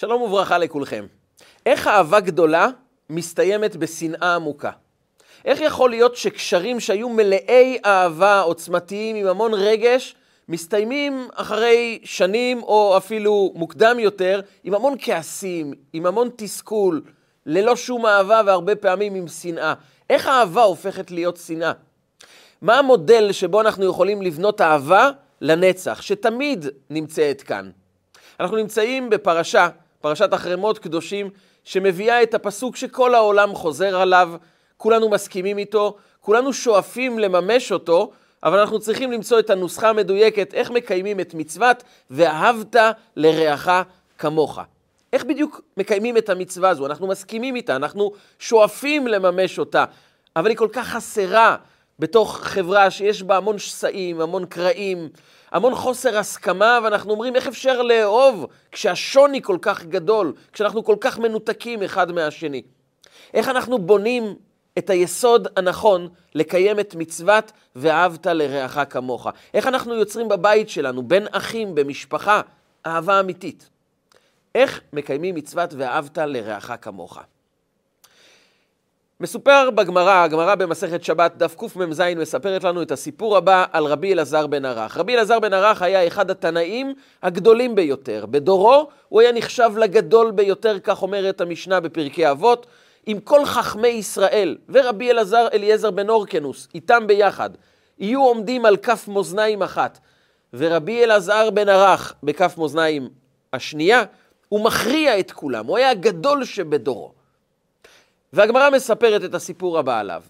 שלום וברכה לכולכם. איך אהבה גדולה מסתיימת בשנאה עמוקה? איך יכול להיות שקשרים שהיו מלאי אהבה, עוצמתיים, עם המון רגש, מסתיימים אחרי שנים או אפילו מוקדם יותר, עם המון כעסים, עם המון תסכול, ללא שום אהבה והרבה פעמים עם שנאה? איך אהבה הופכת להיות שנאה? מה המודל שבו אנחנו יכולים לבנות אהבה לנצח, שתמיד נמצאת כאן? אנחנו נמצאים בפרשת אחרי מות קדושים, שמביאה את הפסוק שכל העולם חוזר עליו, כולנו מסכימים איתו, כולנו שואפים לממש אותו, אבל אנחנו צריכים למצוא את הנוסחה המדויקת, איך מקיימים את מצוות ואהבת לרעך כמוך. איך בדיוק מקיימים את המצווה הזו? אנחנו מסכימים איתה, אנחנו שואפים לממש אותה, אבל היא כל כך חסרה בתוך חברה שיש בה המון שסעים, המון קרעים, המון חוסר הסכמה, ואנחנו אומרים איך אפשר לאהוב כשהשוני כל כך גדול, כשאנחנו כל כך מנותקים אחד מהשני. איך אנחנו בונים את היסוד הנכון לקיים את מצוות ואהבת לרעך כמוך? איך אנחנו יוצרים בבית שלנו, בין אחים, במשפחה, אהבה אמיתית? איך מקיימים מצוות ואהבת לרעך כמוך? מסופר בגמרא, הגמרא במסכת שבת דף קמ"ז מספרת לנו את הסיפור הבא על רבי אלעזר בן ערך. רבי אלעזר בן ערך היה אחד התנאים הגדולים ביותר. בדורו הוא היה נחשב לגדול ביותר, כך אומרת המשנה בפרקי אבות, עם כל חכמי ישראל, ורבי אליעזר בן הורקנוס, איתם ביחד, יהיו עומדים על כף מאזניים אחת, ורבי אלעזר בן ערך בכף מאזניים השנייה, הוא מכריע את כולם, הוא היה הגדול שבדורו. והגמרא מספרת את הסיפור הבא עליו.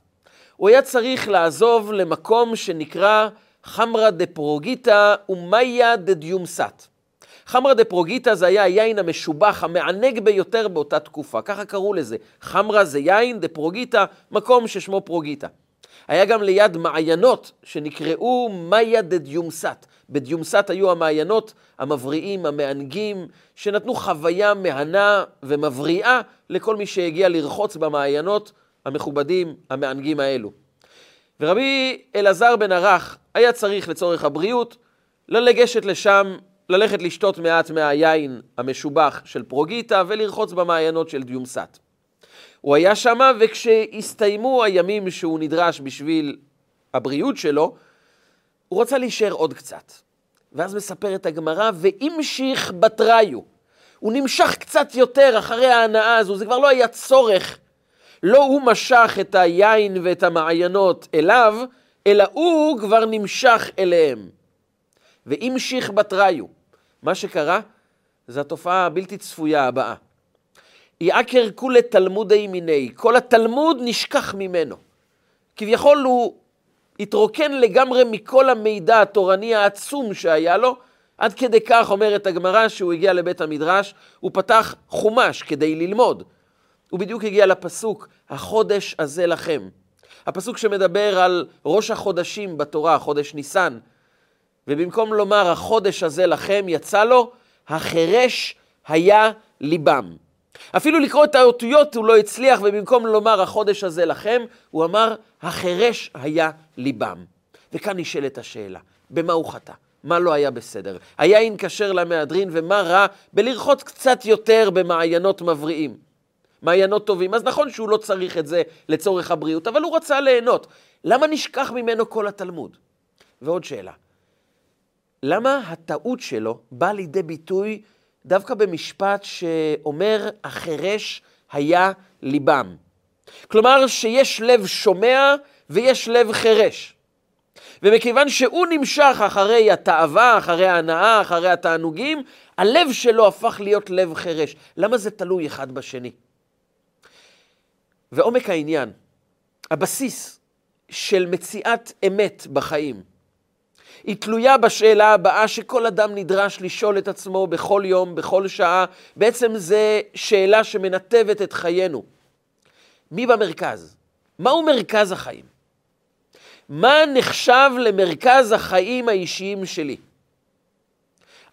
הוא היה צריך לעזוב למקום שנקרא חמרה דפרוגיטה ומאיה דדיומסת. חמרה דפרוגיטה זה היה היין המשובח, המענג ביותר באותה תקופה. ככה קראו לזה. חמרה זה יין, דפרוגיטה, מקום ששמו פרוגיטה. היה גם ליד מעיינות שנקראו מאיה דדיומסת. בדיומסת היו המעיינות המבריאים, המענגים, שנתנו חוויה מהנה ומבריאה לכל מי שהגיע לרחוץ במעיינות המכובדים, המענגים האלו. ורבי אלעזר בן ערך היה צריך לצורך הבריאות לגשת לשם, ללכת לשתות מעט מהיין המשובח של פרוגיטה ולרחוץ במעיינות של דיומסת. הוא היה שם, וכשהסתיימו הימים שהוא נדרש בשביל הבריאות שלו, הוא רוצה להישאר עוד קצת. ואז מספרת הגמרא, והמשיך בתריו. הוא נמשך קצת יותר אחרי ההנאה הזו, זה כבר לא היה צורך. לא הוא משך את היין ואת המעיינות אליו, אלא הוא כבר נמשך אליהם. והמשיך בתריו. מה שקרה, זה התופעה הבלתי צפויה הבאה. יעקר כולה תלמודי מיני, כל התלמוד נשכח ממנו. כביכול הוא התרוקן לגמרי מכל המידע התורני העצום שהיה לו, עד כדי כך אומרת הגמרא שהוא הגיע לבית המדרש, הוא פתח חומש כדי ללמוד. הוא בדיוק הגיע לפסוק, החודש הזה לכם. הפסוק שמדבר על ראש החודשים בתורה, חודש ניסן. ובמקום לומר החודש הזה לכם, יצא לו, החרש היה ליבם. אפילו לקרוא את האותיות הוא לא הצליח, ובמקום לומר החודש הזה לכם, הוא אמר החרש היה ליבם. וכאן נשאלת השאלה, במה הוא חטא? מה לא היה בסדר? היין כשר למהדרין, ומה רע בלרחוץ קצת יותר במעיינות מבריאים? מעיינות טובים. אז נכון שהוא לא צריך את זה לצורך הבריאות, אבל הוא רצה ליהנות. למה נשכח ממנו כל התלמוד? ועוד שאלה, למה הטעות שלו באה לידי ביטוי דווקא במשפט שאומר החרש היה ליבם? כלומר שיש לב שומע ויש לב חרש. ומכיוון שהוא נמשך אחרי התאווה, אחרי ההנאה, אחרי התענוגים, הלב שלו הפך להיות לב חרש. למה זה תלוי אחד בשני? ועומק העניין, הבסיס של מציאת אמת בחיים, היא תלויה בשאלה הבאה שכל אדם נדרש לשאול את עצמו בכל יום, בכל שעה. בעצם זו שאלה שמנתבת את חיינו. מי במרכז? מהו מרכז החיים? מה נחשב למרכז החיים האישיים שלי?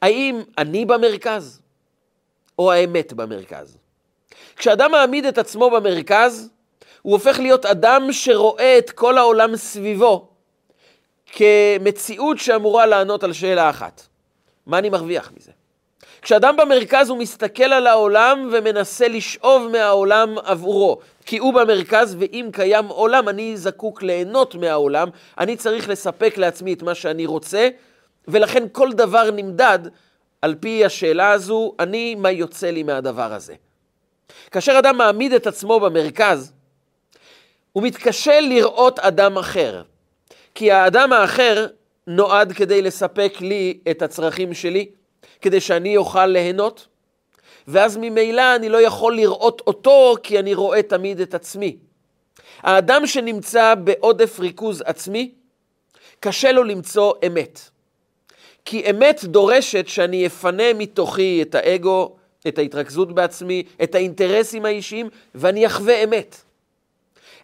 האם אני במרכז? או האמת במרכז? כשאדם מעמיד את עצמו במרכז, הוא הופך להיות אדם שרואה את כל העולם סביבו, כמציאות שאמורה לענות על שאלה אחת. מה אני מרוויח מזה? כשאדם במרכז הוא מסתכל על העולם ומנסה לשאוב מהעולם עבורו, כי הוא במרכז, ואם קיים עולם אני זקוק ליהנות מהעולם, אני צריך לספק לעצמי את מה שאני רוצה, ולכן כל דבר נמדד על פי השאלה הזו, אני מה יוצא לי מהדבר הזה. כאשר אדם מעמיד את עצמו במרכז, הוא מתקשה לראות אדם אחר, כי האדם האחר נועד כדי לספק לי את הצרכים שלי, כדי שאני אוכל ליהנות, ואז ממילא אני לא יכול לראות אותו, כי אני רואה תמיד את עצמי. האדם שנמצא בעודף ריכוז עצמי, קשה לו למצוא אמת. כי אמת דורשת שאני אפנה מתוכי את האגו, את ההתרכזות בעצמי, את האינטרסים האישיים, ואני אחווה אמת.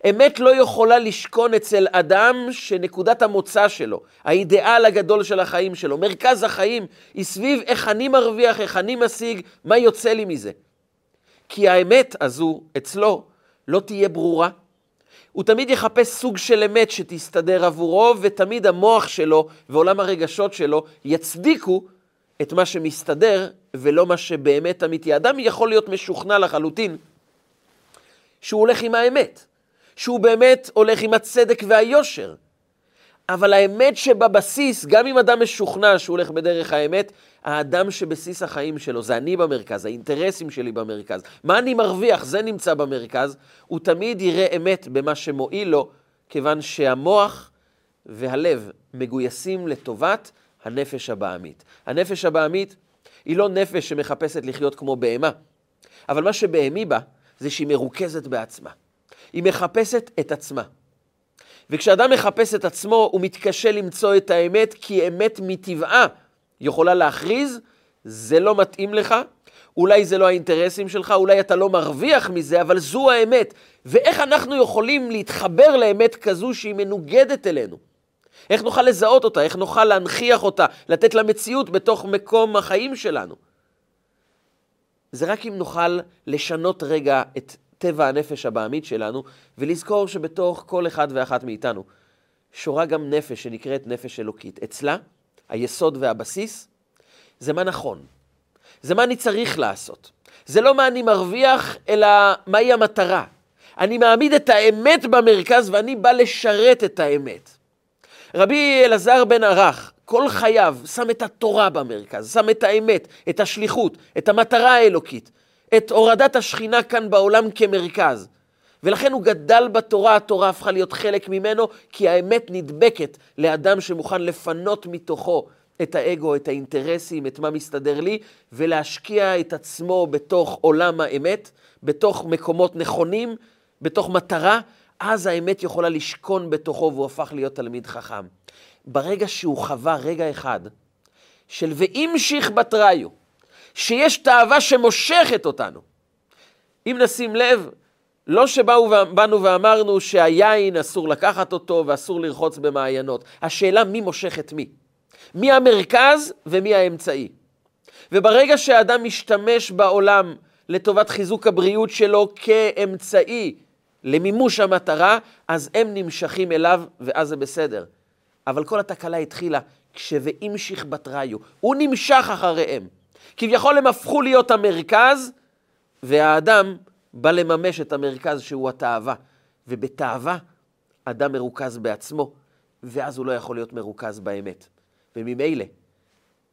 אמת לא יכולה לשכון אצל אדם שנקודת המוצא שלו, האידיאל הגדול של החיים שלו, מרכז החיים, היא סביב איך אני מרוויח, איך אני משיג, מה יוצא לי מזה. כי האמת הזו אצלו לא תהיה ברורה. הוא תמיד יחפש סוג של אמת שתסתדר עבורו, ותמיד המוח שלו ועולם הרגשות שלו יצדיקו את מה שמסתדר ולא מה שבאמת אמיתי. האדם יכול להיות משוכנע לחלוטין שהוא הולך עם האמת. שהוא באמת הולך עם הצדק והיושר. אבל האמת שבבסיס, גם אם אדם משוכנע שהוא הולך בדרך האמת, האדם שבסיס החיים שלו, זה אני במרכז, האינטרסים שלי במרכז, מה אני מרוויח, זה נמצא במרכז, הוא תמיד יראה אמת במה שמועיל לו, כיוון שהמוח והלב מגויסים לטובת הנפש הבעמית. הנפש הבעמית היא לא נפש שמחפשת לחיות כמו בהמה, אבל מה שבהמי בה זה שהיא מרוכזת בעצמה. היא מחפשת את עצמה. וכשאדם מחפש את עצמו, הוא מתקשה למצוא את האמת, כי אמת מטבעה יכולה להכריז, זה לא מתאים לך, אולי זה לא האינטרסים שלך, אולי אתה לא מרוויח מזה, אבל זו האמת. ואיך אנחנו יכולים להתחבר לאמת כזו שהיא מנוגדת אלינו? איך נוכל לזהות אותה? איך נוכל להנכיח אותה? לתת לה מציאות בתוך מקום החיים שלנו? זה רק אם נוכל לשנות רגע את טבע הנפש הבעמית שלנו, ולזכור שבתוך כל אחד ואחת מאיתנו שורה גם נפש שנקראת נפש אלוקית. אצלה, היסוד והבסיס, זה מה נכון, זה מה אני צריך לעשות, זה לא מה אני מרוויח, אלא מהי המטרה. אני מעמיד את האמת במרכז ואני בא לשרת את האמת. רבי אלעזר בן ערך, כל חייו שם את התורה במרכז, שם את האמת, את השליחות, את המטרה האלוקית, את הורדת השכינה כאן בעולם כמרכז. ולכן הוא גדל בתורה, התורה הפכה להיות חלק ממנו, כי האמת נדבקת לאדם שמוכן לפנות מתוכו את האגו, את האינטרסים, את מה מסתדר לי, ולהשקיע את עצמו בתוך עולם האמת, בתוך מקומות נכונים, בתוך מטרה, אז האמת יכולה לשכון בתוכו והוא הפך להיות תלמיד חכם. ברגע שהוא חווה רגע אחד, של ואמשיך בתראיו, שיש תאווה שמושכת אותנו. אם נשים לב, לא שבאנו ואמרנו שהיין אסור לקחת אותו ואסור לרחוץ במעיינות. השאלה מי מושך את מי. מי המרכז ומי האמצעי. וברגע שהאדם משתמש בעולם לטובת חיזוק הבריאות שלו כאמצעי למימוש המטרה, אז הם נמשכים אליו ואז זה בסדר. אבל כל התקלה התחילה כשוואמשיך בתראיו. הוא נמשך אחריהם. כביכול הם הפכו להיות המרכז, והאדם בא לממש את המרכז שהוא התאווה. ובתאווה, אדם מרוכז בעצמו, ואז הוא לא יכול להיות מרוכז באמת. וממילא,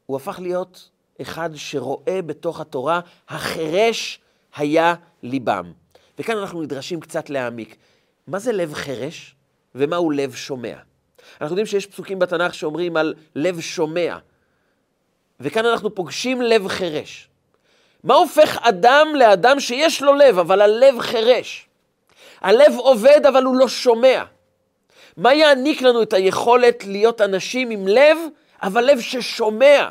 הוא הפך להיות אחד שרואה בתוך התורה, החרש היה ליבם. וכאן אנחנו נדרשים קצת להעמיק. מה זה לב חרש? ומהו לב שומע? אנחנו יודעים שיש פסוקים בתנ"ך שאומרים על לב שומע, וכאן אנחנו פוגשים לב חרש. מה הופך אדם לאדם שיש לו לב, אבל הלב חרש? הלב עובד, אבל הוא לא שומע. מה יעניק לנו את היכולת להיות אנשים עם לב, אבל לב ששומע,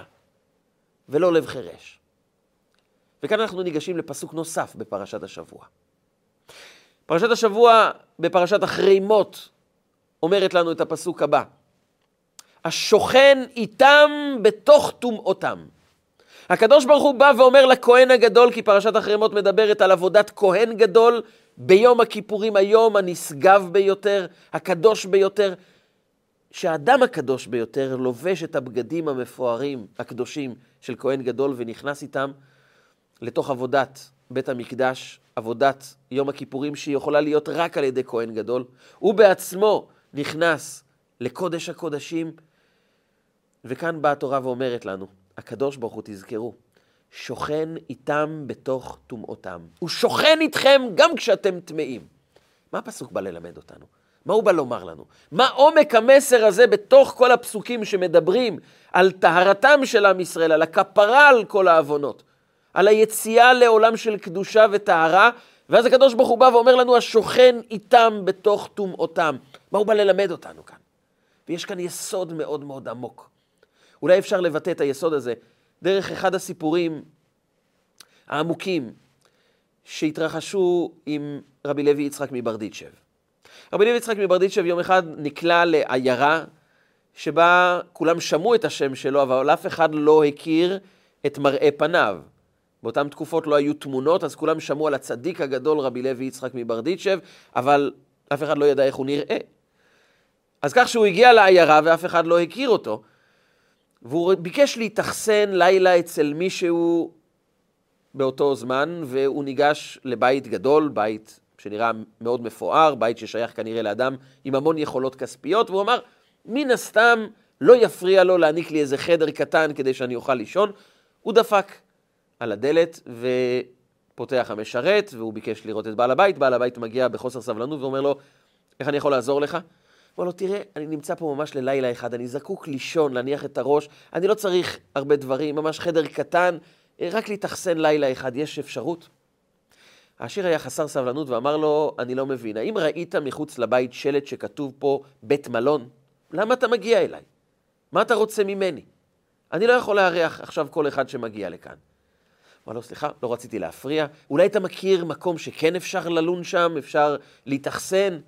ולא לב חרש? וכאן אנחנו ניגשים לפסוק נוסף בפרשת השבוע. פרשת השבוע בפרשת אחרי מות אומרת לנו את הפסוק הבא. השוכן איתם בתוך תומאותם. הקדוש ברוך הוא בא ואומר לכהן הגדול, כי פרשת אחרי מות מדברת על עבודת כהן גדול, ביום הכיפורים היום, הנשגב ביותר, הקדוש ביותר, שהאדם הקדוש ביותר לובש את הבגדים המפוארים, הקדושים של כהן גדול, ונכנס איתם לתוך עבודת בית המקדש, עבודת יום הכיפורים שהיא יכולה להיות רק על ידי כהן גדול. הוא בעצמו נכנס לקודש הקודשים, וכאן באה התורה ואומרת לנו, הקדוש ברוך הוא תזכרו, שוכן איתם בתוך טומאותם. הוא שוכן איתכם גם כשאתם טמאים. מה הפסוק בא ללמד אותנו? מה הוא בא לומר לנו? מה עומק המסר הזה בתוך כל הפסוקים שמדברים על טהרתם של עם ישראל, על הכפרה על כל העוונות, על היציאה לעולם של קדושה וטהרה, ואז הקדוש ברוך הוא בא ואומר לנו, השוכן איתם בתוך טומאותם. מה הוא בא ללמד אותנו כאן? ויש כאן יסוד מאוד מאוד עמוק. אולי אפשר לבטא את היסוד הזה דרך אחד הסיפורים העמוקים שהתרחשו עם רבי לוי יצחק מברדיצ'ב. רבי לוי יצחק מברדיצ'ב יום אחד נקלע לעיירה שבה כולם שמעו את השם שלו, אבל אף אחד לא הכיר את מראה פניו. באותן תקופות לא היו תמונות, אז כולם שמעו על הצדיק הגדול רבי לוי יצחק מברדיצ'ב, אבל אף אחד לא ידע איך הוא נראה. אז כך שהוא הגיע לעיירה ואף אחד לא הכיר אותו, והוא ביקש להתאכסן לילה אצל מישהו באותו זמן, והוא ניגש לבית גדול, בית שנראה מאוד מפואר, בית ששייך כנראה לאדם עם המון יכולות כספיות, והוא אמר, מן הסתם לא יפריע לו להעניק לי איזה חדר קטן כדי שאני אוכל לישון. הוא דפק על הדלת ופותח המשרת, והוא ביקש לראות את בעל הבית. בעל הבית מגיע בחוסר סבלנות ואומר לו, איך אני יכול לעזור לך? אמר לו, תראה, אני נמצא פה ממש ללילה אחד, אני זקוק לישון, להניח את הראש, אני לא צריך הרבה דברים, ממש חדר קטן, רק להתאכסן לילה אחד, יש אפשרות? העשיר היה חסר סבלנות ואמר לו, אני לא מבין, האם ראית מחוץ לבית שלט שכתוב פה בית מלון? למה אתה מגיע אליי? מה אתה רוצה ממני? אני לא יכול להריח עכשיו כל אחד שמגיע לכאן. אמר לו, סליחה, לא רציתי להפריע, אולי אתה מכיר מקום שכן אפשר ללון שם, אפשר להתאכסן?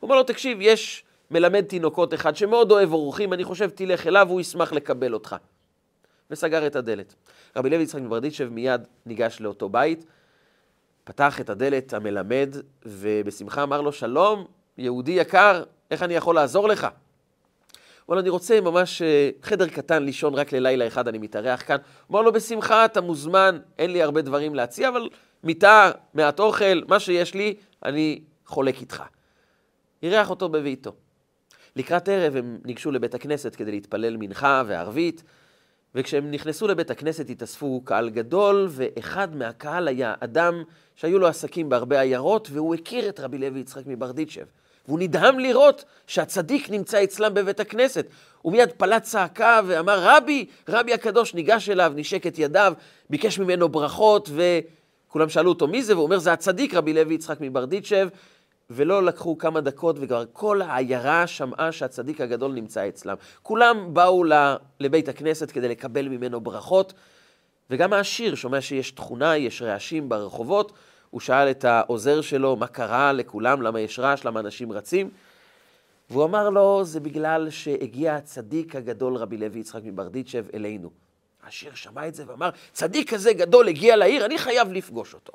הוא אמר לו, תקשיב, יש מלמד תינוקות אחד שמאוד אוהב אורחים, אני חושב תלך אליו, הוא ישמח לקבל אותך. וסגר את הדלת. רבי לוי יצחק מברדיצ'ב מיד ניגש לאותו בית, פתח את הדלת המלמד, ובשמחה אמר לו, שלום, יהודי יקר, איך אני יכול לעזור לך? אבל אני רוצה ממש חדר קטן לישון רק ללילה אחד, אני מתארח כאן. אמר לו, בשמחה, אתה מוזמן, אין לי הרבה דברים להציע, אבל מיטה, מעט אוכל, מה שיש לי, אני חולק איתך. ירח אותו בביתו. לקראת ערב הם ניגשו לבית הכנסת כדי להתפלל מנחה וערבית, וכשהם נכנסו לבית הכנסת התאספו קהל גדול, ואחד מהקהל היה אדם שהיו לו עסקים בהרבה עיירות, והוא הכיר את רבי לוי יצחק מברדיצ'ב. והוא נדהם לראות שהצדיק נמצא אצלם בבית הכנסת. הוא מיד פלט צעקה ואמר, רבי, רבי הקדוש, ניגש אליו, נשק את ידיו, ביקש ממנו ברכות, וכולם שאלו אותו מי זה, והוא אומר, זה הצדיק רבי לוי יצחק מברדיצ'ב, ולא לקחו כמה דקות, וכבר כל העיירה שמעה שהצדיק הגדול נמצא אצלם. כולם באו לבית הכנסת כדי לקבל ממנו ברכות, וגם העשיר שומע שיש תכונה, יש רעשים ברחובות, הוא שאל את העוזר שלו מה קרה לכולם, למה יש רעש, למה אנשים רצים, והוא אמר לו, זה בגלל שהגיע הצדיק הגדול רבי לוי יצחק מברדיצ'ב אלינו. העשיר שמע את זה ואמר, צדיק כזה גדול הגיע לעיר, אני חייב לפגוש אותו.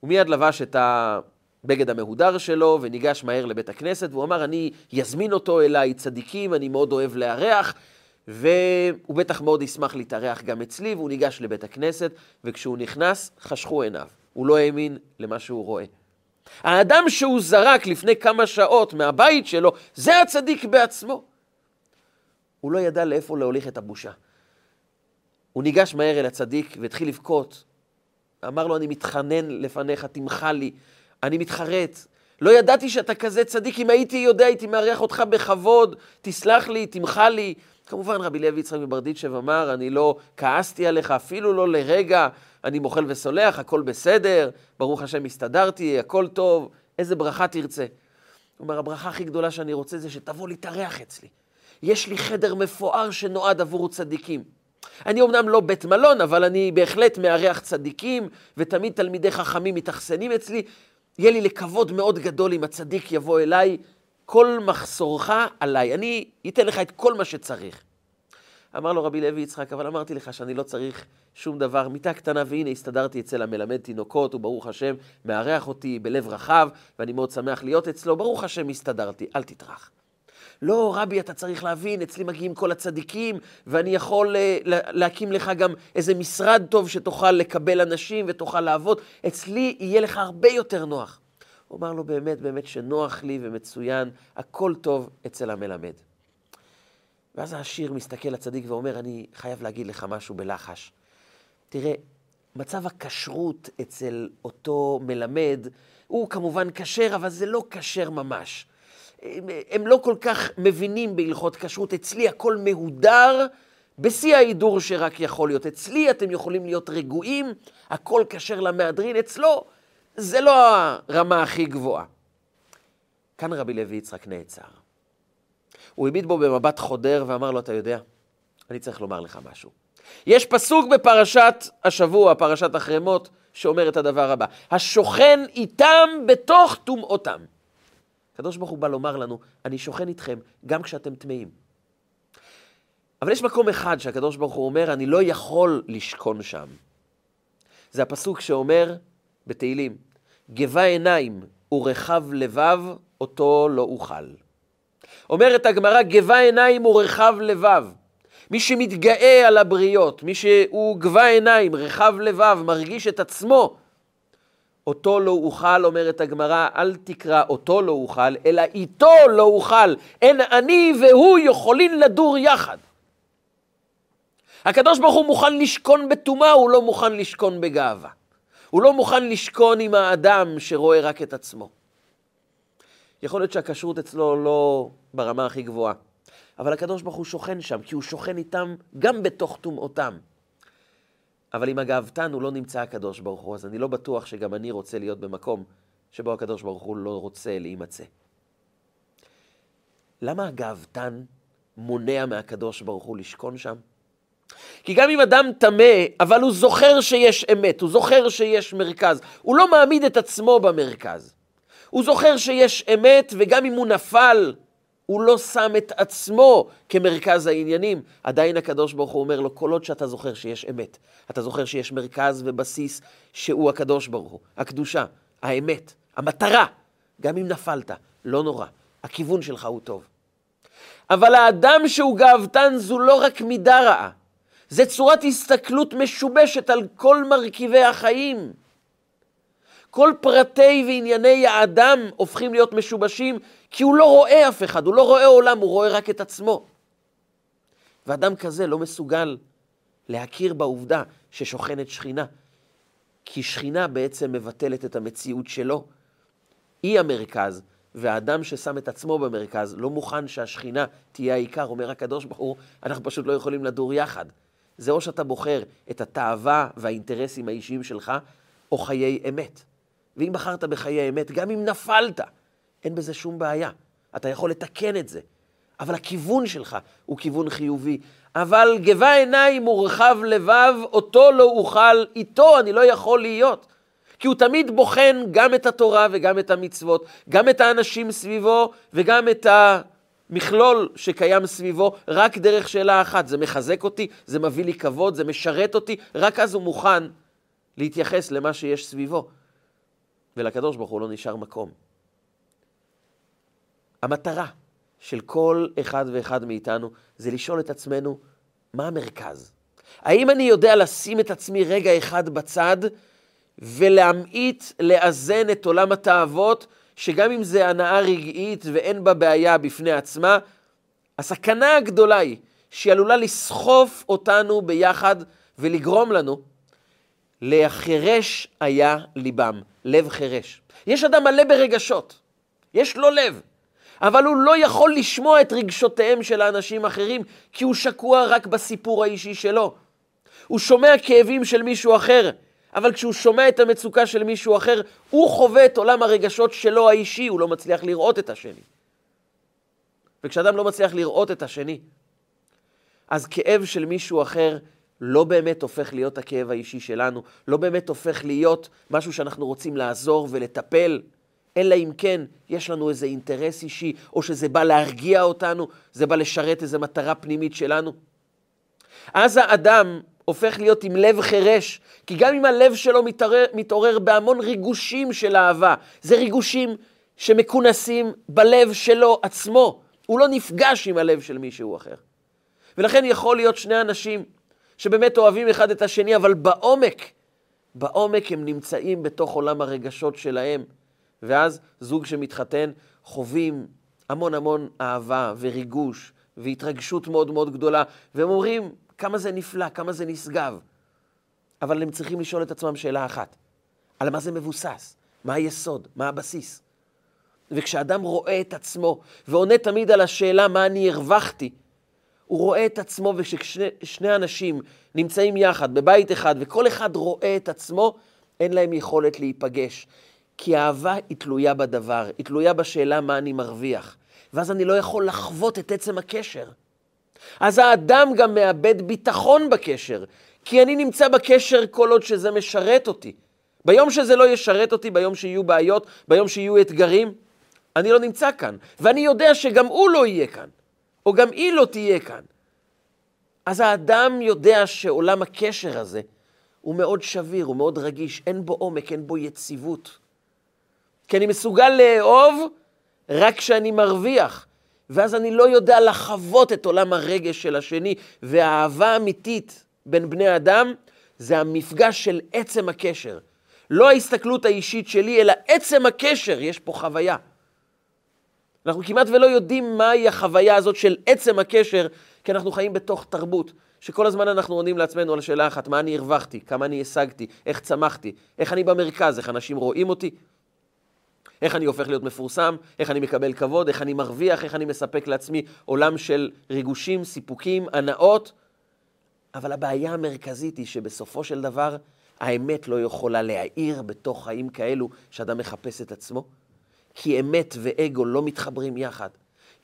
הוא מיד לבש את בגד המהודר שלו, וניגש מהר לבית הכנסת, והוא אמר, אני יזמין אותו אליי, צדיקים, אני מאוד אוהב לארח, והוא בטח מאוד ישמח להתארח גם אצלי, והוא ניגש לבית הכנסת, וכשהוא נכנס, חשכו עיניו. הוא לא האמין למה שהוא רואה. האדם שהוא זרק לפני כמה שעות מהבית שלו, זה הצדיק בעצמו. הוא לא ידע לאיפה להוליך את הבושה. הוא ניגש מהר אל הצדיק, והתחיל לבכות. אמר לו, אני מתחנן לפניך, תמחה לי. אני מתחרט, לא ידעתי שאתה כזה צדיק, אם הייתי יודע, הייתי מארח אותך בכבוד, תסלח לי, תמחה לי. כמובן רבי לוי יצחק מברדיצ'ב אמר, אני לא כעסתי עליך, אפילו לא לרגע, אני מוחל וסולח, הכל בסדר, ברוך השם הסתדרתי, הכל טוב, איזה ברכה תרצה? הוא אומר, הברכה הכי גדולה שאני רוצה זה שתבוא להתארח אצלי. יש לי חדר מפואר שנועד עבור צדיקים. אני אומנם לא בית מלון, אבל אני בהחלט מארח צדיקים, ותמיד תלמידי חכמים מתאכסנים אצלי, יהיה לי לכבוד מאוד גדול אם הצדיק יבוא אליי, כל מחסורך עליי, אני אתן לך את כל מה שצריך. אמר לו רבי לוי יצחק, אבל אמרתי לך שאני לא צריך שום דבר, מיטה קטנה, והנה הסתדרתי אצל המלמד תינוקות, וברוך השם מארח אותי בלב רחב, ואני מאוד שמח להיות אצלו, ברוך השם הסתדרתי, אל תטרח. לא, רבי, אתה צריך להבין, אצלי מגיעים כל הצדיקים, ואני יכול להקים לך גם איזה משרד טוב שתוכל לקבל אנשים ותוכל לעבוד, אצלי יהיה לך הרבה יותר נוח. הוא אמר לו, באמת, באמת שנוח לי ומצוין, הכל טוב אצל המלמד. ואז העשיר מסתכל לצדיק ואומר, אני חייב להגיד לך משהו בלחש. תראה, מצב הכשרות אצל אותו מלמד, הוא כמובן כשר, אבל זה לא כשר ממש. הם לא כל כך מבינים בהלכות כשרות, אצלי הכל מהודר, בשיא ההידור שרק יכול להיות. אצלי אתם יכולים להיות רגועים, הכל כשר למהדרין, אצלו זה לא הרמה הכי גבוהה. כאן רבי לוי יצחק נעצר. הוא הביט בו במבט חודר ואמר לו, אתה יודע, אני צריך לומר לך משהו. יש פסוק בפרשת השבוע, פרשת אחרי מות, שאומר את הדבר הבא, השוכן איתם בתוך טומאותם. הקדוש ברוך הוא בא לומר לנו, אני שוכן איתכם גם כשאתם טמאים. אבל יש מקום אחד שהקדוש ברוך הוא אומר, אני לא יכול לשכון שם. זה הפסוק שאומר בתהילים, גבה עיניים ורחב לבב, אותו לא אוכל. אומרת הגמרא, גבה עיניים ורחב לבב. מי שמתגאה על הבריות, מי שהוא גבה עיניים, רחב לבב, מרגיש את עצמו, אותו לא אוכל, אומרת הגמרא, אל תקרא אותו לא אוכל, אלא איתו לא אוכל, אין אני והוא יכולים לדור יחד. הקדוש ברוך הוא מוכן לשכון בטומאה, הוא לא מוכן לשכון בגאווה. הוא לא מוכן לשכון עם האדם שרואה רק את עצמו. יכול להיות שהכשרות אצלו לא ברמה הכי גבוהה. אבל הקדוש ברוך הוא שוכן שם, כי הוא שוכן איתם גם בתוך טומאותם. אבל אם הגאוותן הוא לא נמצא הקדוש ברוך הוא, אז אני לא בטוח שגם אני רוצה להיות במקום שבו הקדוש ברוך הוא לא רוצה להימצא. למה הגאוותן מונע מהקדוש ברוך הוא לשכון שם? כי גם אם אדם טמא, אבל הוא זוכר שיש אמת, הוא זוכר שיש מרכז, הוא לא מעמיד את עצמו במרכז. הוא זוכר שיש אמת, וגם אם הוא נפל, הוא לא שם את עצמו כמרכז העניינים. עדיין הקדוש ברוך הוא אומר לו, כל עוד שאתה זוכר שיש אמת, אתה זוכר שיש מרכז ובסיס שהוא הקדוש ברוך הוא, הקדושה, האמת, המטרה, גם אם נפלת, לא נורא, הכיוון שלך הוא טוב. אבל האדם שהוא גאוותן זו לא רק מידה רעה, זה צורת הסתכלות משובשת על כל מרכיבי החיים. כל פרטי וענייני האדם הופכים להיות משובשים, כי הוא לא רואה אף אחד, הוא לא רואה עולם, הוא רואה רק את עצמו. ואדם כזה לא מסוגל להכיר בעובדה ששוכנת שכינה, כי שכינה בעצם מבטלת את המציאות שלו. היא המרכז, והאדם ששם את עצמו במרכז לא מוכן שהשכינה תהיה העיקר. אומר הקדוש ברוך הוא, אנחנו פשוט לא יכולים לדור יחד. זה או שאתה בוחר את התאווה והאינטרסים האישיים שלך, או חיי אמת. ואם בחרת בחיי אמת, גם אם נפלת, אין בזה שום בעיה. אתה יכול לתקן את זה. אבל הכיוון שלך הוא כיוון חיובי. אבל גבה עיניים ורחב לבב, אותו לא אוכל, איתו אני לא יכול להיות. כי הוא תמיד בוחן גם את התורה וגם את המצוות, גם את האנשים סביבו וגם את המכלול שקיים סביבו, רק דרך שאלה אחת. זה מחזק אותי, זה מביא לי כבוד, זה משרת אותי, רק אז הוא מוכן להתייחס למה שיש סביבו. ולקדוש ברוך הוא לא נשאר מקום. המטרה של כל אחד ואחד מאיתנו זה לשאול את עצמנו, מה המרכז? האם אני יודע לשים את עצמי רגע אחד בצד ולהמעיט, לאזן את עולם התאוות, שגם אם זה הנאה רגעית ואין בה בעיה בפני עצמה, הסכנה הגדולה היא שהיא עלולה לסחוף אותנו ביחד ולגרום לנו להחרש היה ליבם, לב חרש. יש אדם מלא ברגשות, יש לו לב, אבל הוא לא יכול לשמוע את רגשותיהם של האנשים אחרים, כי הוא שקוע רק בסיפור האישי שלו. הוא שומע כאבים של מישהו אחר, אבל כשהוא שומע את המצוקה של מישהו אחר, הוא חווה את עולם הרגשות שלו האישי, הוא לא מצליח לראות את השני. וכשאדם לא מצליח לראות את השני, אז כאב של מישהו אחר, לא באמת הופך להיות הכאב האישי שלנו, לא באמת הופך להיות משהו שאנחנו רוצים לעזור ולטפל, אלא אם כן יש לנו איזה אינטרס אישי, או שזה בא להרגיע אותנו, זה בא לשרת איזו מטרה פנימית שלנו. אז האדם הופך להיות עם לב חרש, כי גם אם הלב שלו מתעורר בהמון ריגושים של אהבה, זה ריגושים שמכונסים בלב שלו עצמו, הוא לא נפגש עם הלב של מישהו אחר. ולכן יכול להיות שני אנשים שבאמת אוהבים אחד את השני, אבל בעומק הם נמצאים בתוך עולם הרגשות שלהם. ואז זוג שמתחתן חווים המון המון אהבה וריגוש והתרגשות מאוד מאוד גדולה, והם אומרים כמה זה נפלא, כמה זה נשגב. אבל הם צריכים לשאול את עצמם שאלה אחת, על מה זה מבוסס? מה היסוד? מה הבסיס? וכשאדם רואה את עצמו ועונה תמיד על השאלה מה אני הרווחתי, הוא רואה את עצמו, וכששני אנשים נמצאים יחד בבית אחד וכל אחד רואה את עצמו, אין להם יכולת להיפגש. כי האהבה היא תלויה בדבר, היא תלויה בשאלה מה אני מרוויח. ואז אני לא יכול לחוות את עצם הקשר. אז האדם גם מאבד ביטחון בקשר, כי אני נמצא בקשר כל עוד שזה משרת אותי. ביום שזה לא ישרת אותי, ביום שיהיו בעיות, ביום שיהיו אתגרים, אני לא נמצא כאן. ואני יודע שגם הוא לא יהיה כאן, או גם היא לא תהיה כאן. אז האדם יודע שעולם הקשר הזה הוא מאוד שביר, הוא מאוד רגיש, אין בו עומק, אין בו יציבות. כי אני מסוגל לאהוב רק כשאני מרוויח, ואז אני לא יודע לחוות את עולם הרגש של השני. והאהבה האמיתית בין בני אדם זה המפגש של עצם הקשר. לא ההסתכלות האישית שלי, אלא עצם הקשר, יש פה חוויה. אנחנו כמעט ולא יודעים מהי החוויה הזאת של עצם הקשר, כי אנחנו חיים בתוך תרבות, שכל הזמן אנחנו עונים לעצמנו על שאלה אחת, מה אני הרווחתי, כמה אני השגתי, איך צמחתי, איך אני במרכז, איך אנשים רואים אותי, איך אני הופך להיות מפורסם, איך אני מקבל כבוד, איך אני מרוויח, איך אני מספק לעצמי עולם של ריגושים, סיפוקים, הנאות. אבל הבעיה המרכזית היא שבסופו של דבר, האמת לא יכולה להאיר בתוך חיים כאלו שאדם מחפש את עצמו. כי אמת ואגו לא מתחברים יחד.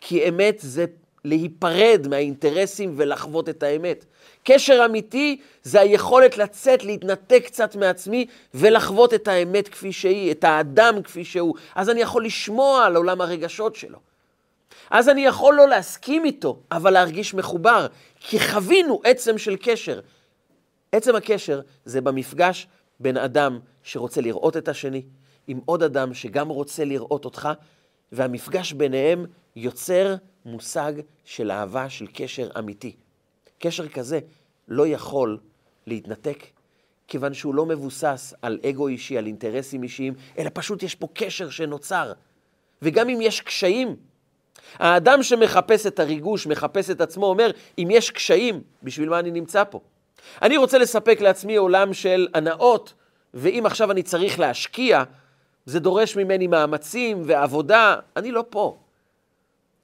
כי אמת זה להיפרד מהאינטרסים ולחוות את האמת. קשר אמיתי זה היכולת לצאת, להתנתק קצת מעצמי ולחוות את האמת כפי שהיא, את האדם כפי שהוא. אז אני יכול לשמוע על עולם הרגשות שלו. אז אני יכול לא להסכים איתו, אבל להרגיש מחובר. כי חווינו עצם של קשר. עצם הקשר זה במפגש בין אדם שרוצה לראות את השני, עם עוד אדם שגם רוצה לראות אותך, והמפגש ביניהם יוצר מושג של אהבה, של קשר אמיתי. קשר כזה לא יכול להתנתק, כיוון שהוא לא מבוסס על אגו אישי, על אינטרסים אישיים, אלא פשוט יש פה קשר שנוצר. וגם אם יש קשיים, האדם שמחפש את הריגוש, מחפש את עצמו, אומר, אם יש קשיים, בשביל מה אני נמצא פה? אני רוצה לספק לעצמי עולם של הנאות, ואם עכשיו אני צריך להשקיע, זה דורש ממני מאמצים ועבודה, אני לא פה.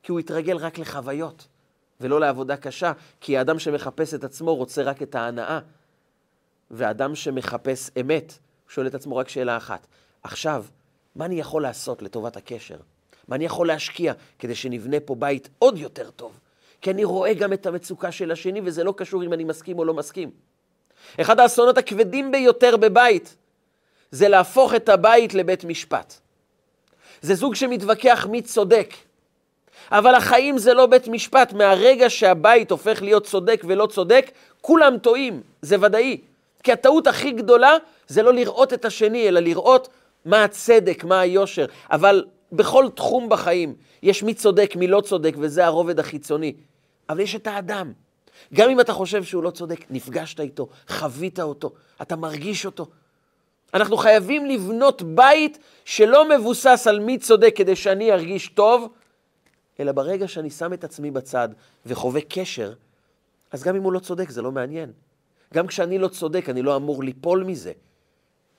כי הוא יתרגל רק לחוויות, ולא לעבודה קשה, כי האדם שמחפש את עצמו רוצה רק את ההנאה. והאדם שמחפש אמת, שואל את עצמו רק שאלה אחת, עכשיו, מה אני יכול לעשות לטובת הקשר? מה אני יכול להשקיע כדי שנבנה פה בית עוד יותר טוב? כי אני רואה גם את המצוקה של השני, וזה לא קשור אם אני מסכים או לא מסכים. אחד האסונות הכבדים ביותר בבית, זה להפוך את הבית לבית משפט. זה זוג שמתווכח מי צודק. אבל החיים זה לא בית משפט. מהרגע שהבית הופך להיות צודק ולא צודק, כולם טועים, זה ודאי. כי הטעות הכי גדולה זה לא לראות את השני, אלא לראות מה הצדק, מה היושר. אבל בכל תחום בחיים יש מי צודק, מי לא צודק, וזה הרובד החיצוני. אבל יש את האדם. גם אם אתה חושב שהוא לא צודק, נפגשת איתו, חווית אותו, אתה מרגיש אותו. אנחנו חייבים לבנות בית שלא מבוסס על מי צודק כדי שאני ארגיש טוב, אלא ברגע שאני שם את עצמי בצד וחווה קשר, אז גם אם הוא לא צודק זה לא מעניין. גם כשאני לא צודק אני לא אמור ליפול מזה,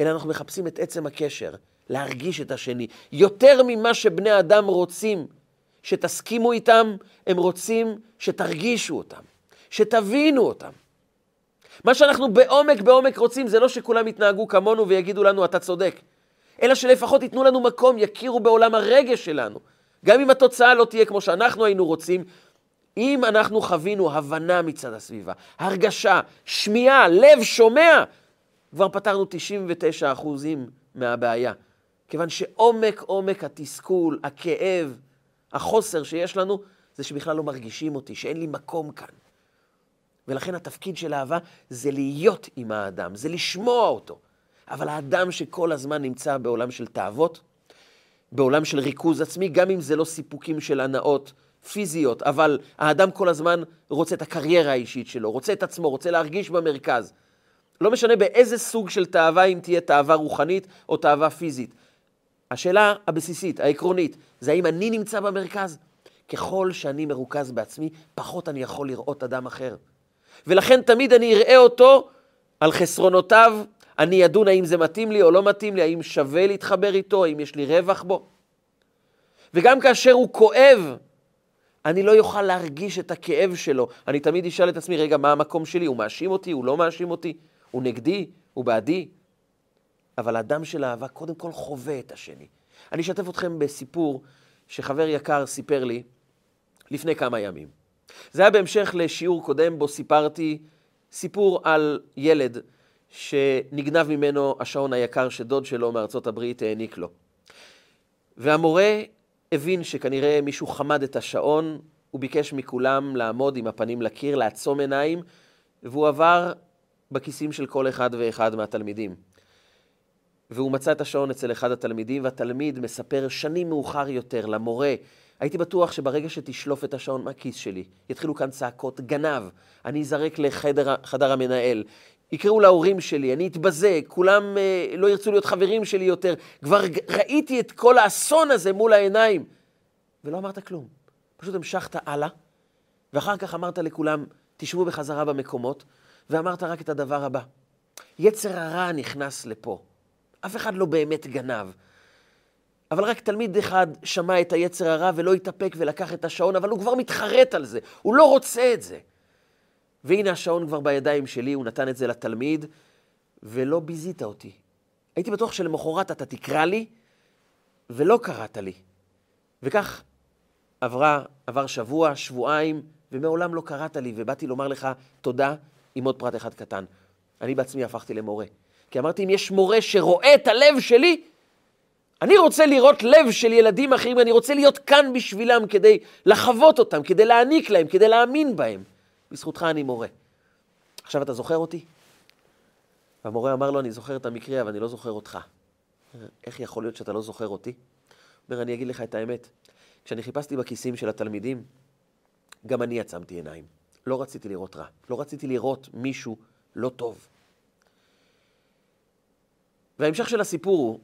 אלא אנחנו מחפשים את עצם הקשר, להרגיש את השני. יותר ממה שבני אדם רוצים שתסכימו איתם, הם רוצים שתרגישו אותם, שתבינו אותם. מה שאנחנו בעומק רוצים זה לא שכולם יתנהגו כמונו ויגידו לנו אתה צודק, אלא שלפחות ייתנו לנו מקום, יכירו בעולם הרגש שלנו. גם אם התוצאה לא תהיה כמו שאנחנו היינו רוצים, אם אנחנו חווינו הבנה מצד הסביבה, הרגשה, שמיעה, לב שומע, כבר פתרנו 99% מהבעיה. כיוון שעומק התסכול, הכאב, החוסר שיש לנו, זה שבכלל לא מרגישים אותי, שאין לי מקום כאן. ולכן התפקיד של האהבה זה להיות עם האדם, זה לשמוע אותו. אבל האדם שכל הזמן נמצא בעולם של תאוות, בעולם של ריכוז עצמי, גם אם זה לא סיפוקים של הנאות פיזיות, אבל האדם כל הזמן רוצה את הקריירה האישית שלו, רוצה את עצמו, רוצה להרגיש במרכז. לא משנה באיזה סוג של תאווה, אם תהיה תאווה רוחנית או תאווה פיזית. השאלה הבסיסית, העקרונית, זה האם אני נמצא במרכז? ככל שאני מרוכז בעצמי, פחות אני יכול לראות אדם אחר. ולכן תמיד אני אראה אותו על חסרונותיו, אני אדון האם זה מתאים לי או לא מתאים לי, האם שווה להתחבר איתו, האם יש לי רווח בו. וגם כאשר הוא כואב, אני לא יוכל להרגיש את הכאב שלו. אני תמיד אשאל את עצמי, רגע, מה המקום שלי? הוא מאשים אותי, הוא לא מאשים אותי, הוא נגדי, הוא בעדי. אבל האדם של האהבה קודם כל חווה את השני. אני אשתף אתכם בסיפור שחבר יקר סיפר לי לפני כמה ימים. זה היה בהמשך לשיעור קודם בו סיפרתי סיפור על ילד שנגנב ממנו השעון היקר שדוד שלו מארצות הברית העניק לו. והמורה הבין שכנראה מישהו חמד את השעון, הוא ביקש מכולם לעמוד עם הפנים לקיר, לעצום עיניים, והוא עבר בכיסים של כל אחד ואחד מהתלמידים. והוא מצא את השעון אצל אחד התלמידים, והתלמיד מספר שנים מאוחר יותר למורה, הייתי בטוח שברגע שתשלוף את השעון מהכיס שלי, יתחילו כאן צעקות, גנב, אני אזרק לחדר המנהל, יקראו להורים שלי, אני אתבזה, כולם לא ירצו להיות חברים שלי יותר, כבר ראיתי את כל האסון הזה מול העיניים, ולא אמרת כלום, פשוט המשכת הלאה, ואחר כך אמרת לכולם, תשבו בחזרה במקומות, ואמרת רק את הדבר הבא, יצר הרע נכנס לפה, אף אחד לא באמת גנב, אבל רק תלמיד אחד שמע את היצר הרע ולא התאפק ולקח את השעון, אבל הוא כבר מתחרט על זה, הוא לא רוצה את זה. והנה השעון כבר בידיים שלי, הוא נתן את זה לתלמיד, ולא ביזית אותי. הייתי בטוח שלמחרת אתה תקרא לי, ולא קראת לי. וכך עבר שבוע, שבועיים, ומעולם לא קראת לי, ובאתי לומר לך תודה עם עוד פרט אחד קטן. אני בעצמי הפכתי למורה. כי אמרתי, אם יש מורה שרואה את הלב שלי, אני רוצה לראות לב של ילדים אחרים, אני רוצה להיות כאן בשבילם כדי לחוות אותם, כדי להעניק להם, כדי להאמין בהם. בזכותך אני מורה. עכשיו אתה זוכר אותי? והמורה אמר לו, אני זוכר את המקרה, אבל אני לא זוכר אותך. איך יכול להיות שאתה לא זוכר אותי? אומר, אני אגיד לך את האמת. כשאני חיפשתי בכיסים של התלמידים, גם אני עצמתי עיניים. לא רציתי לראות רע. לא רציתי לראות מישהו לא טוב. וההמשך של הסיפור הוא,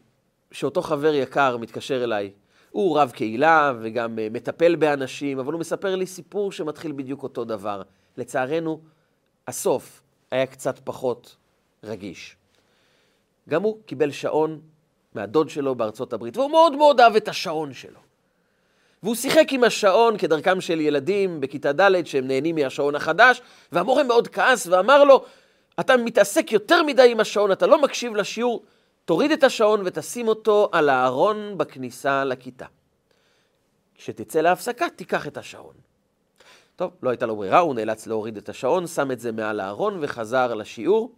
שאותו חבר יקר מתקשר אליי, הוא רב קהילה וגם מטפל באנשים, אבל הוא מספר לי סיפור שמתחיל בדיוק אותו דבר. לצערנו, הסוף היה קצת פחות רגיש. גם הוא קיבל שעון מהדוד שלו בארצות הברית, והוא מאוד מאוד אהב את השעון שלו. והוא שיחק עם השעון כדרכם של ילדים בכיתה ד' שהם נהנים מהשעון החדש, והמורה מאוד כעס ואמר לו, אתה מתעסק יותר מדי עם השעון, אתה לא מקשיב לשיעור, תוריד את השעון ותשים אותו על הארון בכניסה לכיתה. כשתצא להפסקה, תיקח את השעון. טוב, לא הייתה לו ברירה, הוא נאלץ להוריד את השעון, שם את זה מעל הארון וחזר לשיעור.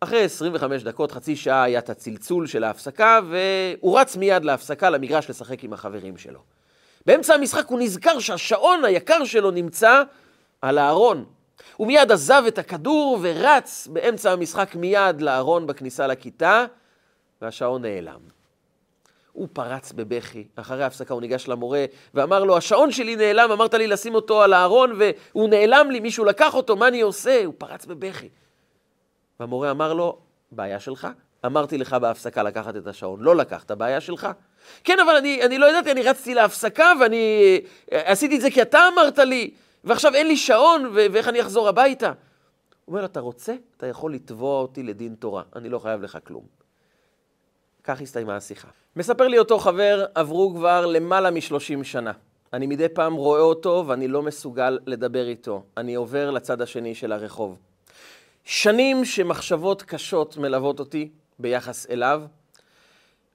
אחרי 25 דקות, חצי שעה, היה את הצלצול של ההפסקה, והוא רץ מיד להפסקה למגרש לשחק עם החברים שלו. באמצע המשחק הוא נזכר שהשעון היקר שלו נמצא על הארון. הוא מיד עזב את הכדור ורץ באמצע המשחק מיד לארון בכניסה לכיתה, והשעון נעלם. הוא פרץ בבכי, אחרי ההפסקה הוא ניגש למורה ואמר לו, השעון שלי נעלם, אמרת לי לשים אותו על הארון והוא נעלם לי, מישהו לקח אותו, מה אני עושה? הוא פרץ בבכי. והמורה אמר לו, בעיה שלך? אמרתי לך בהפסקה לקחת את השעון, לא לקחת, בעיה שלך. כן, אבל אני לא ידעתי, אני רצתי להפסקה ואני עשיתי את זה כי אתה אמרת לי, ועכשיו אין לי שעון, ואיך אני אחזור הביתה? הוא אומר, אתה רוצה? אתה יכול לתבוע אותי לדין תורה. אני לא חייב לך כלום. כך הסתיימה השיחה. מספר לי אותו חבר, עברו כבר למעלה מ-30 שנה. אני מדי פעם רואה אותו, ואני לא מסוגל לדבר איתו. אני עובר לצד השני של הרחוב. שנים שמחשבות קשות מלוות אותי ביחס אליו,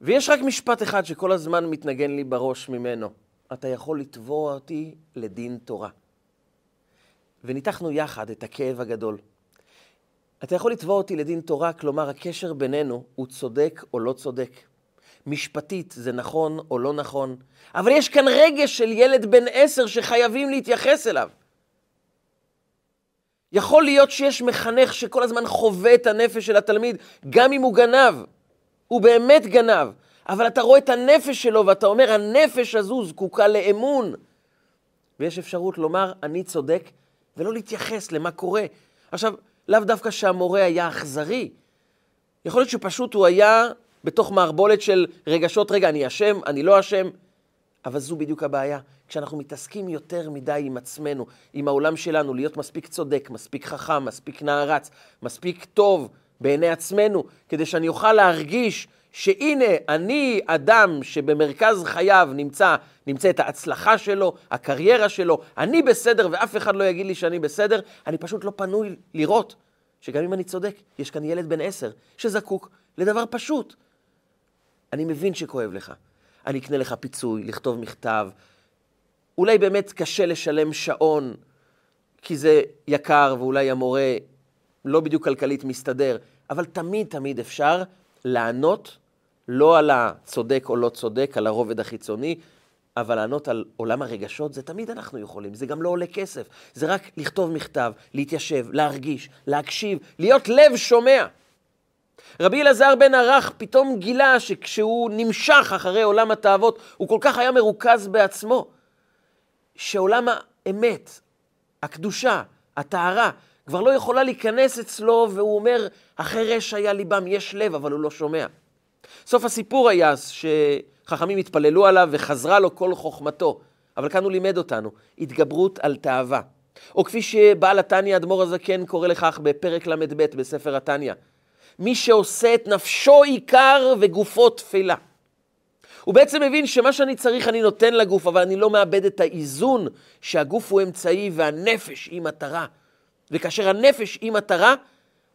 ויש רק משפט אחד שכל הזמן מתנגן לי בראש ממנו. אתה יכול לתבוע אותי לדין תורה. וניתחנו יחד את הכאב הגדול. אתה יכול לתבוע אותי לדין תורה, כלומר הקשר בינינו הוא צודק או לא צודק. משפטית זה נכון או לא נכון. אבל יש כאן רגש של ילד בן 10 שחייבים להתייחס אליו. יכול להיות שיש מחנך שכל הזמן חווה את הנפש של התלמיד, גם אם הוא גנב. הוא באמת גנב. אבל אתה רואה את הנפש שלו, ואתה אומר, הנפש הזו זקוקה לאמון. ויש אפשרות לומר, אני צודק, ולא להתייחס למה קורה. עכשיו, לאו דווקא שהמורה היה אכזרי. יכול להיות שפשוט הוא היה בתוך מערבולת של רגשות, רגע, אני אשם, אני לא אשם. אבל זו בדיוק הבעיה. כשאנחנו מתעסקים יותר מדי עם עצמנו, עם העולם שלנו, להיות מספיק צודק, מספיק חכם, מספיק נערץ, מספיק טוב בעיני עצמנו, כדי שאני אוכל להרגיש שהנה אני אדם שבמרכז חייו נמצאת ההצלחה שלו, הקריירה שלו, אני בסדר ואף אחד לא יגיד לי שאני בסדר, אני פשוט לא פנוי לראות שגם אם אני צודק, יש כאן ילד בן 10 שזקוק לדבר פשוט. אני מבין שכואב לך. אני אקנה לך פיצוי, לכתוב מכתב. אולי באמת קשה לשלם שעון, כי זה יקר ואולי המורה לא בדיוק כלכלית מסתדר, אבל תמיד תמיד אפשר לענות, לא על הצודק או לא צודק, על הרובד החיצוני, אבל לענות על עולם הרגשות, זה תמיד אנחנו יכולים, זה גם לא עולה כסף. זה רק לכתוב מכתב, להתיישב, להרגיש, להקשיב, להיות לב שומע. רבי אלעזר בן ערך פתאום גילה שכשהוא נמשך אחרי עולם התאוות, הוא כל כך היה מרוכז בעצמו, שעולם האמת, הקדושה, התארה, כבר לא יכולה להיכנס אצלו, והוא אומר, החרש היה ליבם, יש לב, אבל הוא לא שומע. סוף הסיפור היה שחכמים התפללו עליו וחזרה לו כל חוכמתו, אבל כאן הוא לימד אותנו, התגברות על תאווה. או כפי שבעל התניא אדמו"ר הזקן קורא לכך בפרק ל"ב בספר התניא, מי שעושה את נפשו עיקר וגופו תפילה. הוא בעצם מבין שמה שאני צריך אני נותן לגוף, אבל אני לא מאבד את האיזון שהגוף הוא אמצעי והנפש היא מטרה. וכאשר הנפש היא מטרה,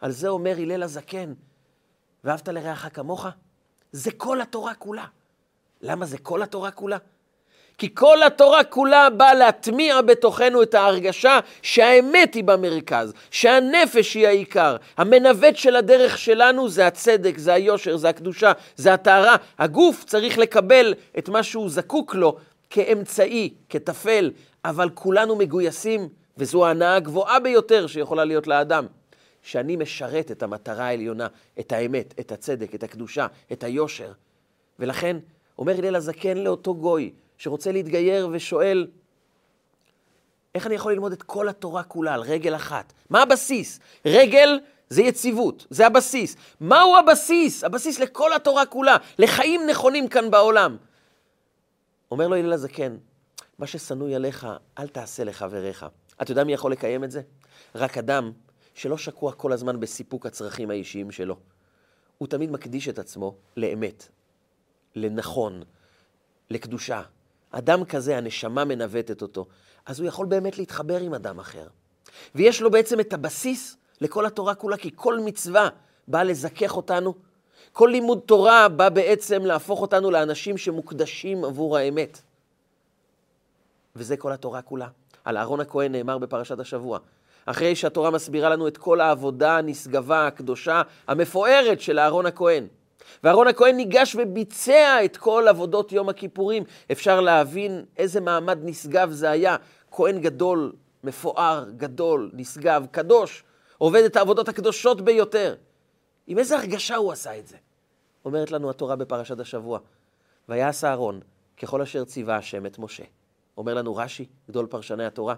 על זה אומר הלל הזקן, ואהבת לרעך כמוך, זה כל התורה כולה. למה זה כל התורה כולה? כי כל התורה כולה באה להטמיע בתוכנו את ההרגשה שהאמת היא במרכז, שהנפש היא העיקר. המנווט של הדרך שלנו זה הצדק, זה היושר, זה הקדושה, זה התארה. הגוף צריך לקבל את מה שהוא זקוק לו כאמצעי, כתפל, אבל כולנו מגויסים, וזו ההנאה הגבוהה ביותר שיכולה להיות לאדם, שאני משרת את המטרה העליונה, את האמת, את הצדק, את הקדושה, את היושר. ולכן אומר הלל הזקן לאותו גוי, שרוצה להתגייר ושואל, איך אני יכול ללמוד את כל התורה כולה על רגל אחת? מה הבסיס? רגל זה יציבות, זה הבסיס. מהו הבסיס? הבסיס לכל התורה כולה, לחיים נכונים כאן בעולם. אומר לו הלל הזקן, מה ששנוי עליך, אל תעשה לחבריך. אתה יודע מי יכול לקיים את זה? רק אדם שלא שקוע כל הזמן בסיפוק הצרכים האישיים שלו. הוא תמיד מקדיש את עצמו לאמת, לנכון, לקדושה. אדם כזה, הנשמה מנווטת אותו, אז הוא יכול באמת להתחבר עם אדם אחר. ויש לו בעצם את הבסיס לכל התורה כולה, כי כל מצווה באה לזכך אותנו. כל לימוד תורה בא בעצם להפוך אותנו לאנשים שמוקדשים עבור האמת. וזה כל התורה כולה. על אהרון הכהן נאמר בפרשת השבוע. אחרי שהתורה מסבירה לנו את כל העבודה הנשגבה, הקדושה, המפוארת של אהרון הכהן. ואהרון הכהן ניגש וביצע את כל עבודות יום הכיפורים. אפשר להבין איזה מעמד נשגב זה היה. כהן גדול, מפואר, גדול, נשגב, קדוש. עובד את העבודות הקדושות ביותר. עם איזה הרגשה הוא עשה את זה? אומרת לנו התורה בפרשת השבוע. ויעש אהרון ככל אשר ציווה השם את משה. אומר לנו רש"י, גדול פרשני התורה,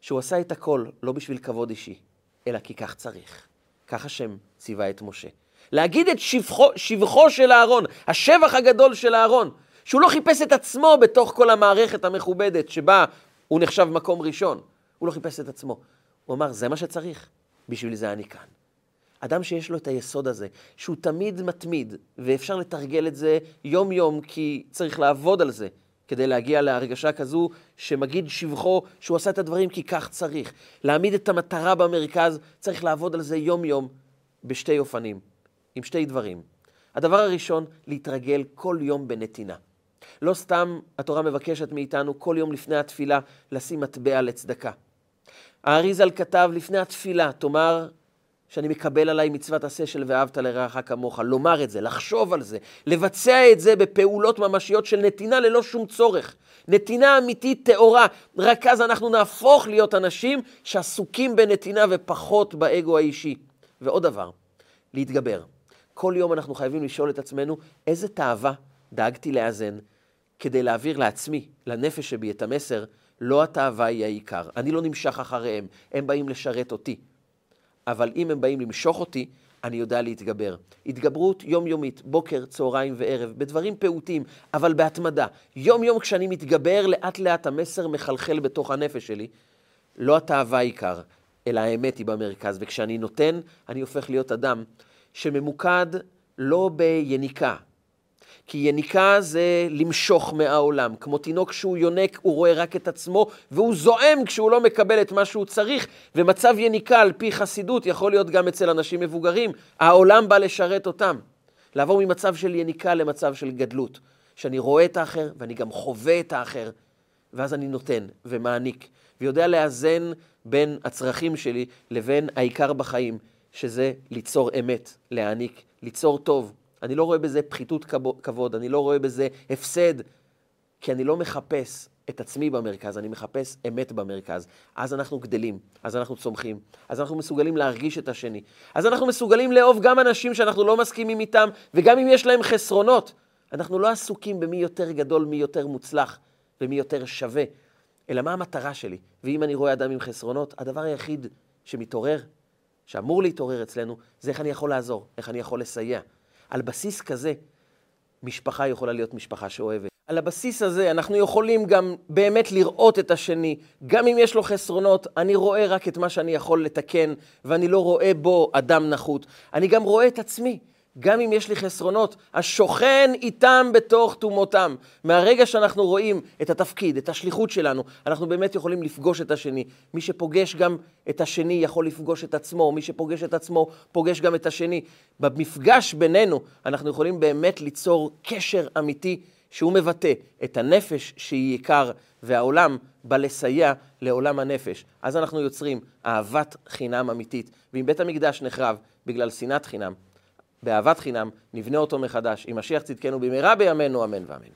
שהוא עשה את הכל לא בשביל כבוד אישי, אלא כי כך צריך. כך השם ציווה את משה. להגיד את שבחו של אהרון, השבח הגדול של אהרון, שהוא לא חיפש את עצמו בתוך כל המערכת המכובדת שבה הוא נחשב מקום ראשון. הוא לא חיפש את עצמו. הוא אמר, זה מה שצריך, בשביל זה אני כאן. אדם שיש לו את היסוד הזה, שהוא תמיד מתמיד, ואפשר לתרגל את זה יום יום, כי צריך לעבוד על זה, כדי להגיע להרגשה כזו שמגיד שבחו שהוא עשה את הדברים כי כך צריך. להעמיד את המטרה במרכז, צריך לעבוד על זה יום יום בשתי אופנים, עם שתי דברים. הדבר הראשון, להתרגל כל יום בנתינה. לא סתם התורה מבקשת מאיתנו כל יום לפני התפילה לשים מטבע לצדקה. האריז"ל כתב לפני התפילה, תאמר שאני מקבל עליי מצוות עשה של ואהבת לרעך כמוך, לומר את זה, לחשוב על זה, לבצע את זה בפעולות ממשיות של נתינה ללא שום צורך. נתינה אמיתית תאורה, רק אז אנחנו נהפוך להיות אנשים שעסוקים בנתינה ופחות באגו האישי. ועוד דבר, להתגבר. כל יום אנחנו חייבים לשאול את עצמנו, איזה תאווה דאגתי לאזן כדי להעביר לעצמי, לנפש שבי, את המסר, לא התאווה היא העיקר. אני לא נמשך אחריהם, הם באים לשרת אותי. אבל אם הם באים למשוך אותי, אני יודע להתגבר. התגברות יומיומית, בוקר, צהריים וערב, בדברים פעוטים, אבל בהתמדה. יום-יום כשאני מתגבר, לאט-לאט המסר מחלחל בתוך הנפש שלי. לא התאווה העיקר, אלא האמת היא במרכז. וכשאני נותן, אני הופך להיות אדם שממוקד לא ביניקה. כי יניקה זה למשוך מהעולם. כמו תינוק שהוא יונק, הוא רואה רק את עצמו, והוא זועם כשהוא לא מקבל את מה שהוא צריך. ומצב יניקה על פי חסידות יכול להיות גם אצל אנשים מבוגרים. העולם בא לשרת אותם. לעבור ממצב של יניקה למצב של גדלות. שאני רואה את האחר ואני גם חווה את האחר. ואז אני נותן ומעניק. ויודע לאזן בין הצרכים שלי לבין העיקר בחיים. שזה ליצור אמת, להעניק, ליצור טוב. אני לא רואה בזה פחיתות כבוד, אני לא רואה בזה הפסד, כי אני לא מחפש את עצמי במרכז, אני מחפש אמת במרכז. אז אנחנו גדלים, אז אנחנו צומחים, אז אנחנו מסוגלים להרגיש את השני, אז אנחנו מסוגלים לאהוב גם אנשים שאנחנו לא מסכימים איתם, וגם אם יש להם חסרונות, אנחנו לא עסוקים במי יותר גדול, מי יותר מוצלח, ומי יותר שווה, אלא מה המטרה שלי. ואם אני רואה אדם עם חסרונות, הדבר היחיד שמתעורר, שאמור להתעורר אצלנו, זה איך אני יכול לעזור, איך אני יכול לסייע. על בסיס כזה, משפחה יכולה להיות משפחה שאוהבת. על הבסיס הזה, אנחנו יכולים גם באמת לראות את השני. גם אם יש לו חסרונות, אני רואה רק את מה שאני יכול לתקן, ואני לא רואה בו אדם נחות. אני גם רואה את עצמי. גם אם יש לי חסרונות, השוכן איתם בתוך תומותם. מהרגע שאנחנו רואים את התפקיד, את השליחות שלנו, אנחנו באמת יכולים לפגוש את השני. מי שפוגש גם את השני יכול לפגוש את עצמו, מי שפוגש את עצמו פוגש גם את השני. במפגש בינינו אנחנו יכולים באמת ליצור קשר אמיתי שהוא מבטא את הנפש שהיא עיקר, והעולם בא לסייע לעולם הנפש. אז אנחנו יוצרים אהבת חינם אמיתית. ואם בית המקדש נחרב בגלל שנאת חינם, באהבת חינם נבנה אותו מחדש, עם משיח צדקנו במהרה בימינו, אמן ואמן.